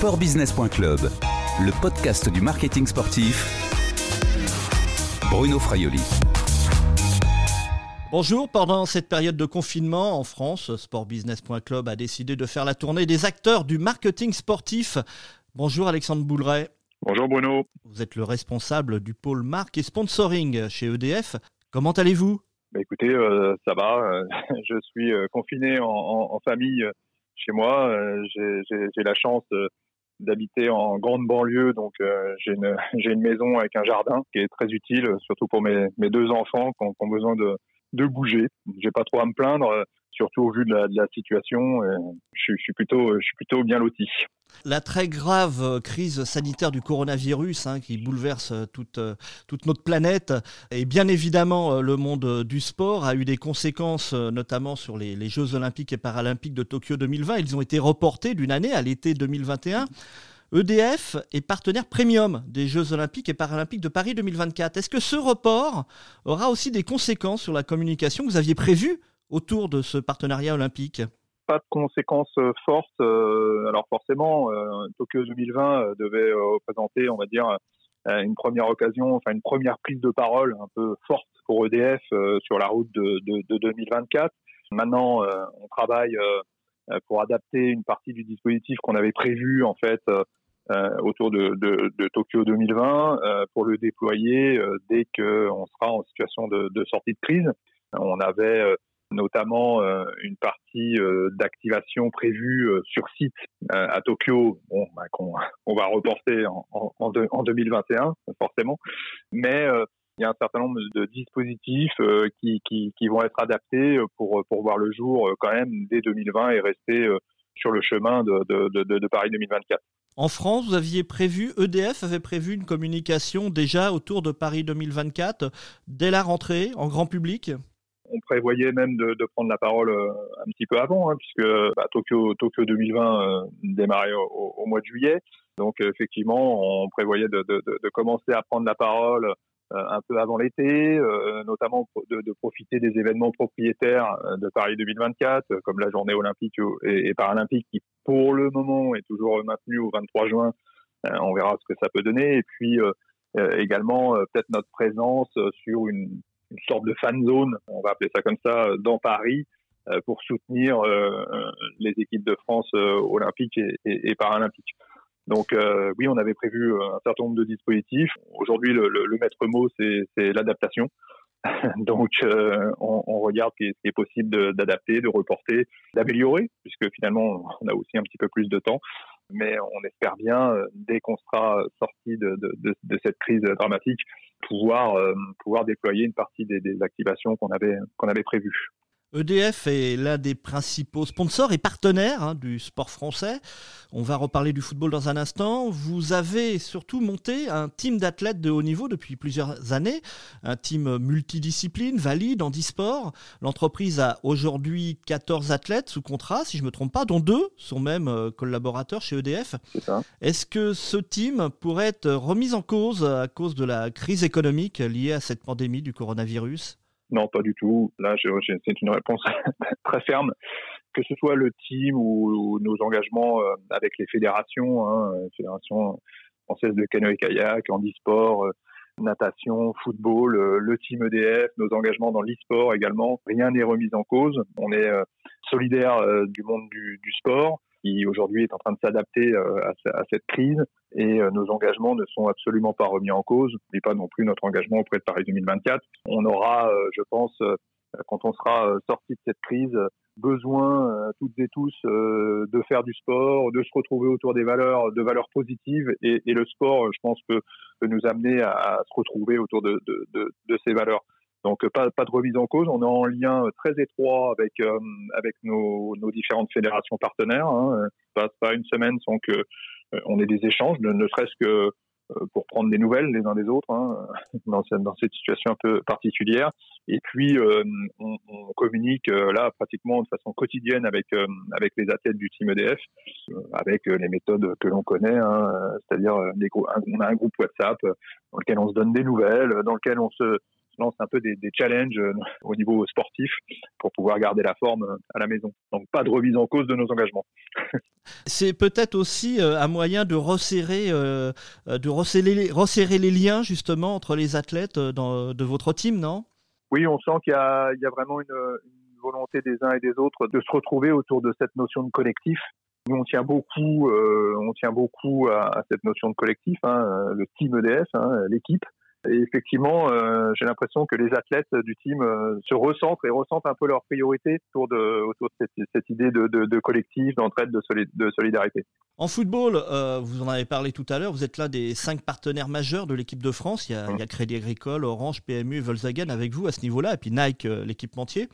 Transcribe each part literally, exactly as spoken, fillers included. Sportbusiness.club, le podcast du marketing sportif. Bruno Fraioli. Bonjour, pendant cette période de confinement en France, Sportbusiness.club a décidé de faire la tournée des acteurs du marketing sportif. Bonjour Alexandre Boulleret. Bonjour Bruno. Vous êtes le responsable du pôle marque et sponsoring chez E D F. Comment allez-vous ? Bah écoutez, euh, ça va. Je suis euh, confiné en, en, en famille euh, chez moi. Euh, j'ai, j'ai, j'ai la chance euh, d'habiter en grande banlieue, donc euh, j'ai, une, j'ai une maison avec un jardin qui est très utile, surtout pour mes, mes deux enfants qui ont, qui ont besoin de, de bouger. J'ai pas trop à me plaindre, euh, surtout au vu de la, de la situation. Euh, je, je suis plutôt, je suis plutôt bien loti. La très grave crise sanitaire du coronavirus hein, qui bouleverse toute, toute notre planète et bien évidemment le monde du sport a eu des conséquences notamment sur les, les Jeux Olympiques et Paralympiques de Tokyo deux mille vingt. Ils ont été reportés d'une année à l'été deux mille vingt et un. E D F est partenaire premium des Jeux Olympiques et Paralympiques de Paris deux mille vingt-quatre. Est-ce que ce report aura aussi des conséquences sur la communication que vous aviez prévue autour de ce partenariat olympique ? Pas de conséquences fortes. Alors forcément, Tokyo deux mille vingt devait représenter, on va dire, une première occasion, enfin une première prise de parole un peu forte pour E D F sur la route de, de, de deux mille vingt-quatre. Maintenant, on travaille pour adapter une partie du dispositif qu'on avait prévu en fait autour de, de, de Tokyo deux mille vingt pour le déployer dès qu'on sera en situation de, de sortie de crise. On avait notamment euh, une partie euh, d'activation prévue euh, sur site euh, à Tokyo, bon, bah, qu'on on va reporter en, en, en, de, en deux mille vingt et un, forcément. Mais euh, il y a un certain nombre de dispositifs euh, qui, qui, qui vont être adaptés pour, pour voir le jour euh, quand même dès deux mille vingt et rester euh, sur le chemin de, de, de, de Paris deux mille vingt-quatre. En France, vous aviez prévu, E D F avait prévu une communication déjà autour de Paris deux mille vingt-quatre, dès la rentrée, en grand public ? On prévoyait même de, de prendre la parole un petit peu avant, hein, puisque bah, Tokyo, Tokyo deux mille vingt euh, démarrait au, au mois de juillet. Donc effectivement, on prévoyait de, de, de commencer à prendre la parole euh, un peu avant l'été, euh, notamment de, de profiter des événements propriétaires de Paris deux mille vingt-quatre, comme la journée olympique et, et paralympique, qui pour le moment est toujours maintenue au vingt-trois juin. Euh, on verra ce que ça peut donner. Et puis euh, euh, également, euh, peut-être notre présence sur une... une sorte de fan zone, on va appeler ça comme ça, dans Paris, pour soutenir les équipes de France olympiques et paralympiques. Donc oui, on avait prévu un certain nombre de dispositifs. Aujourd'hui, le, le, le maître mot, c'est, c'est l'adaptation. Donc on, on regarde ce qui est possible d'adapter, de reporter, d'améliorer, puisque finalement, on a aussi un petit peu plus de temps. Mais on espère bien, dès qu'on sera sorti de, de, de, de cette crise dramatique, pouvoir, euh, pouvoir déployer une partie des, des activations qu'on avait, qu'on avait prévues. E D F est l'un des principaux sponsors et partenaires hein, du sport français. On va reparler du football dans un instant. Vous avez surtout monté un team d'athlètes de haut niveau depuis plusieurs années, un team multidiscipline, valide, handisport. L'entreprise a aujourd'hui quatorze athlètes sous contrat, si je ne me trompe pas, dont deux sont même collaborateurs chez E D F. C'est ça. Est-ce que ce team pourrait être remis en cause à cause de la crise économique liée à cette pandémie du coronavirus ? Non, pas du tout. Là, je, je, c'est une réponse très ferme. Que ce soit le team ou, ou nos engagements avec les fédérations, hein, Fédération française de canoë-kayak, handisport, natation, football, le team E D F, nos engagements dans l'e-sport également, rien n'est remis en cause. On est solidaire du monde du, du sport qui aujourd'hui est en train de s'adapter à, à cette crise et nos engagements ne sont absolument pas remis en cause. N'oublie pas non plus notre engagement auprès de Paris deux mille vingt-quatre. On aura, je pense, quand on sera sorti de cette crise, besoin toutes et tous de faire du sport, de se retrouver autour des valeurs, de valeurs positives et, et le sport, je pense, peut, peut nous amener à, à se retrouver autour de, de, de, de ces valeurs. Donc pas, pas de remise en cause, on est en lien très étroit avec, euh, avec nos, nos différentes fédérations partenaires. Hein. Pas, pas une semaine sans que euh, on ait des échanges, ne, ne serait-ce que euh, pour prendre des nouvelles les uns des autres hein, dans, dans cette situation un peu particulière. Et puis euh, on, on communique euh, là pratiquement de façon quotidienne avec, euh, avec les athlètes du team E D F, euh, avec euh, les méthodes que l'on connaît, hein, c'est-à-dire euh, des, on a un groupe WhatsApp dans lequel on se donne des nouvelles, dans lequel on se lance un peu des, des challenges au niveau sportif pour pouvoir garder la forme à la maison. Donc pas de remise en cause de nos engagements. C'est peut-être aussi un moyen de resserrer, de resserrer, resserrer les liens justement entre les athlètes dans, de votre team, non ? Oui, on sent qu'il y a, il y a vraiment une, une volonté des uns et des autres de se retrouver autour de cette notion de collectif. Nous, on tient beaucoup, euh, on tient beaucoup à, à cette notion de collectif, hein, le team E D F, hein, l'équipe. Et effectivement, euh, j'ai l'impression que les athlètes du team euh, se recentrent et ressentent un peu leurs priorités autour de, autour de cette, cette idée de, de, de collectif, d'entraide, de, soli- de solidarité. En football, euh, vous en avez parlé tout à l'heure, vous êtes l'un des cinq partenaires majeurs de l'équipe de France. Il y a, mmh. il y a Crédit Agricole, Orange, P M U, Volkswagen avec vous à ce niveau-là, et puis Nike, euh, l'équipementier.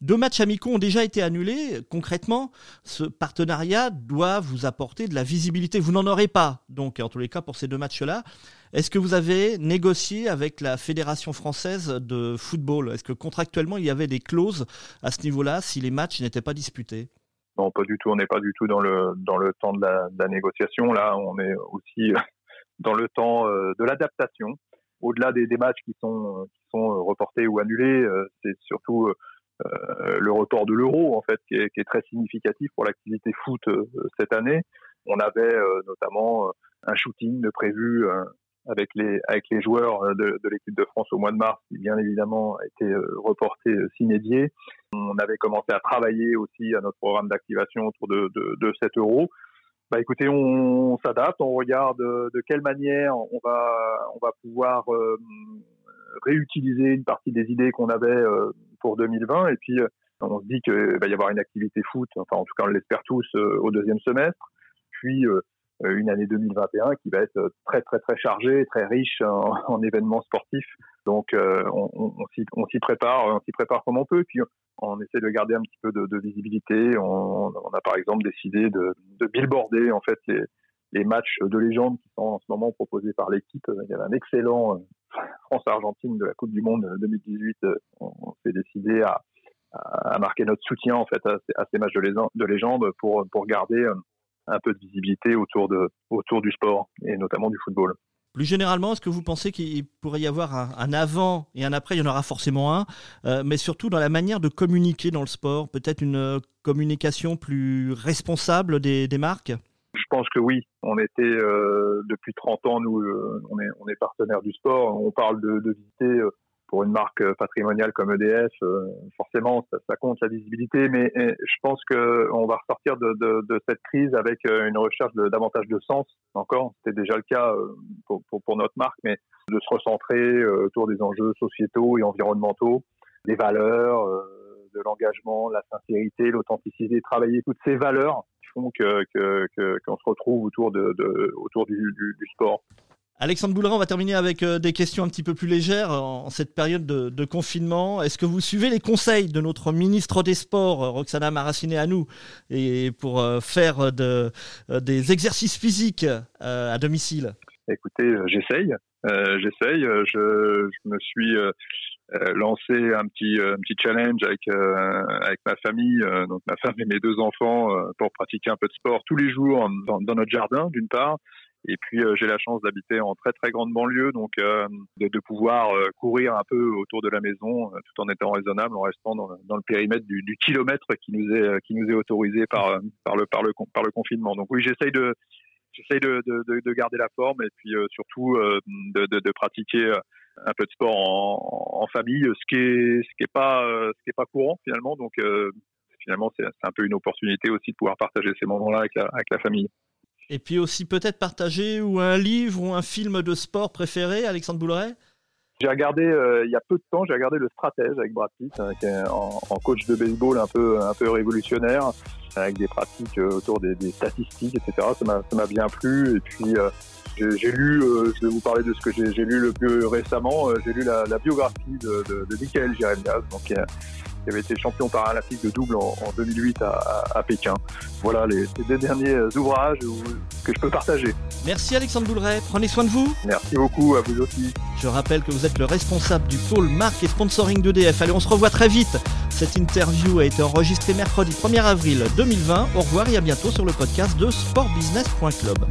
Deux matchs amicaux ont déjà été annulés. Concrètement, ce partenariat doit vous apporter de la visibilité. Vous n'en aurez pas, donc en tous les cas, pour ces deux matchs-là. Est-ce que vous avez négocié avec la Fédération française de football ? Est-ce que contractuellement, il y avait des clauses à ce niveau-là si les matchs n'étaient pas disputés ? Non, pas du tout. On n'est pas du tout dans le, dans le temps de la, de la négociation. Là, on est aussi dans le temps de l'adaptation. Au-delà des, des matchs qui sont, qui sont reportés ou annulés, c'est surtout le report de l'Euro, en fait, qui est, qui est très significatif pour l'activité foot cette année. On avait notamment un shooting de prévu avec les avec les joueurs de, de l'équipe de France au mois de mars, qui bien évidemment a été reporté sine die. On avait commencé à travailler aussi à notre programme d'activation autour de, de, de sept euros. Bah écoutez, on, on s'adapte, on regarde de quelle manière on va on va pouvoir euh, réutiliser une partie des idées qu'on avait euh, pour deux mille vingt. Et puis on se dit qu'il va y avoir une activité foot, enfin en tout cas on l'espère tous, euh, au deuxième semestre. Puis euh, une année deux mille vingt et un qui va être très très très chargée, très riche en, en événements sportifs. Donc euh, on, on, on, s'y, on s'y prépare, on s'y prépare comme on peut. Puis on essaie de garder un petit peu de, de visibilité. On, on a par exemple décidé de, de billboarder en fait les, les matchs de légende qui sont en ce moment proposés par l'équipe. Il y avait un excellent France-Argentine de la Coupe du Monde deux mille dix-huit. On, on s'est décidé à, à marquer notre soutien en fait à, à ces matchs de légende pour pour garder un peu de visibilité autour, de, autour du sport et notamment du football. Plus généralement, est-ce que vous pensez qu'il pourrait y avoir un, un avant et un après ? Il y en aura forcément un, euh, mais surtout dans la manière de communiquer dans le sport, peut-être une communication plus responsable des, des marques ? Je pense que oui. On était, euh, depuis trente ans, nous, euh, on est, on est partenaire du sport. On parle de, de visiter... Euh, Pour une marque patrimoniale comme E D F, euh, forcément, ça, ça compte la visibilité, mais et, je pense que on va ressortir de, de, de cette crise avec euh, une recherche de, davantage de sens. Encore, c'était déjà le cas euh, pour, pour, pour notre marque, mais de se recentrer euh, autour des enjeux sociétaux et environnementaux, les valeurs, euh, de l'engagement, la sincérité, l'authenticité, travailler toutes ces valeurs qui font que, que, que qu'on se retrouve autour de, de autour du, du, du sport. Alexandre Boulleret, on va terminer avec des questions un petit peu plus légères en cette période de, de confinement. Est-ce que vous suivez les conseils de notre ministre des Sports, Roxana Maracineanu, et pour faire de, des exercices physiques à domicile ? Écoutez, j'essaye. Euh, j'essaye. Je, je me suis euh, lancé un petit, un petit challenge avec, euh, avec ma famille, euh, donc ma femme et mes deux enfants, euh, pour pratiquer un peu de sport tous les jours dans, dans notre jardin, d'une part. Et puis, euh, j'ai la chance d'habiter en très, très grande banlieue, donc euh, de, de pouvoir euh, courir un peu autour de la maison euh, tout en étant raisonnable, en restant dans, dans le périmètre du, du kilomètre qui nous est, euh, qui nous est autorisé par, euh, par, le, par, le, par le confinement. Donc oui, j'essaye de, j'essaye de, de, de garder la forme et puis euh, surtout euh, de, de, de pratiquer un peu de sport en, en famille, ce qui est, ce qui est pas, euh, ce qui est pas courant finalement. Donc euh, finalement, c'est, c'est un peu une opportunité aussi de pouvoir partager ces moments-là avec la, avec la famille. Et puis aussi peut-être partager ou un livre ou un film de sport préféré, Alexandre Boulleret ? J'ai regardé, euh, il y a peu de temps, j'ai regardé Le Stratège avec Brad Pitt, hein, qui est en, en coach de baseball un peu, un peu révolutionnaire, avec des pratiques euh, autour des, des statistiques, et cetera. Ça m'a, ça m'a bien plu. Et puis euh, j'ai, j'ai lu, euh, je vais vous parler de ce que j'ai, j'ai lu le plus récemment, euh, j'ai lu la, la biographie de, de, de Michael Jeremiaz, donc euh, qui avait été champion paralympique de double en, en deux mille huit à, à, à Pékin. Voilà les, les deux derniers ouvrages où, que je peux partager. Merci Alexandre Boulleret, prenez soin de vous. Merci beaucoup, à vous aussi. Je rappelle que vous êtes le responsable du pôle marque et sponsoring d'E D F. Allez, on se revoit très vite. Cette interview a été enregistrée mercredi premier avril deux mille vingt. Au revoir et à bientôt sur le podcast de sport business point club.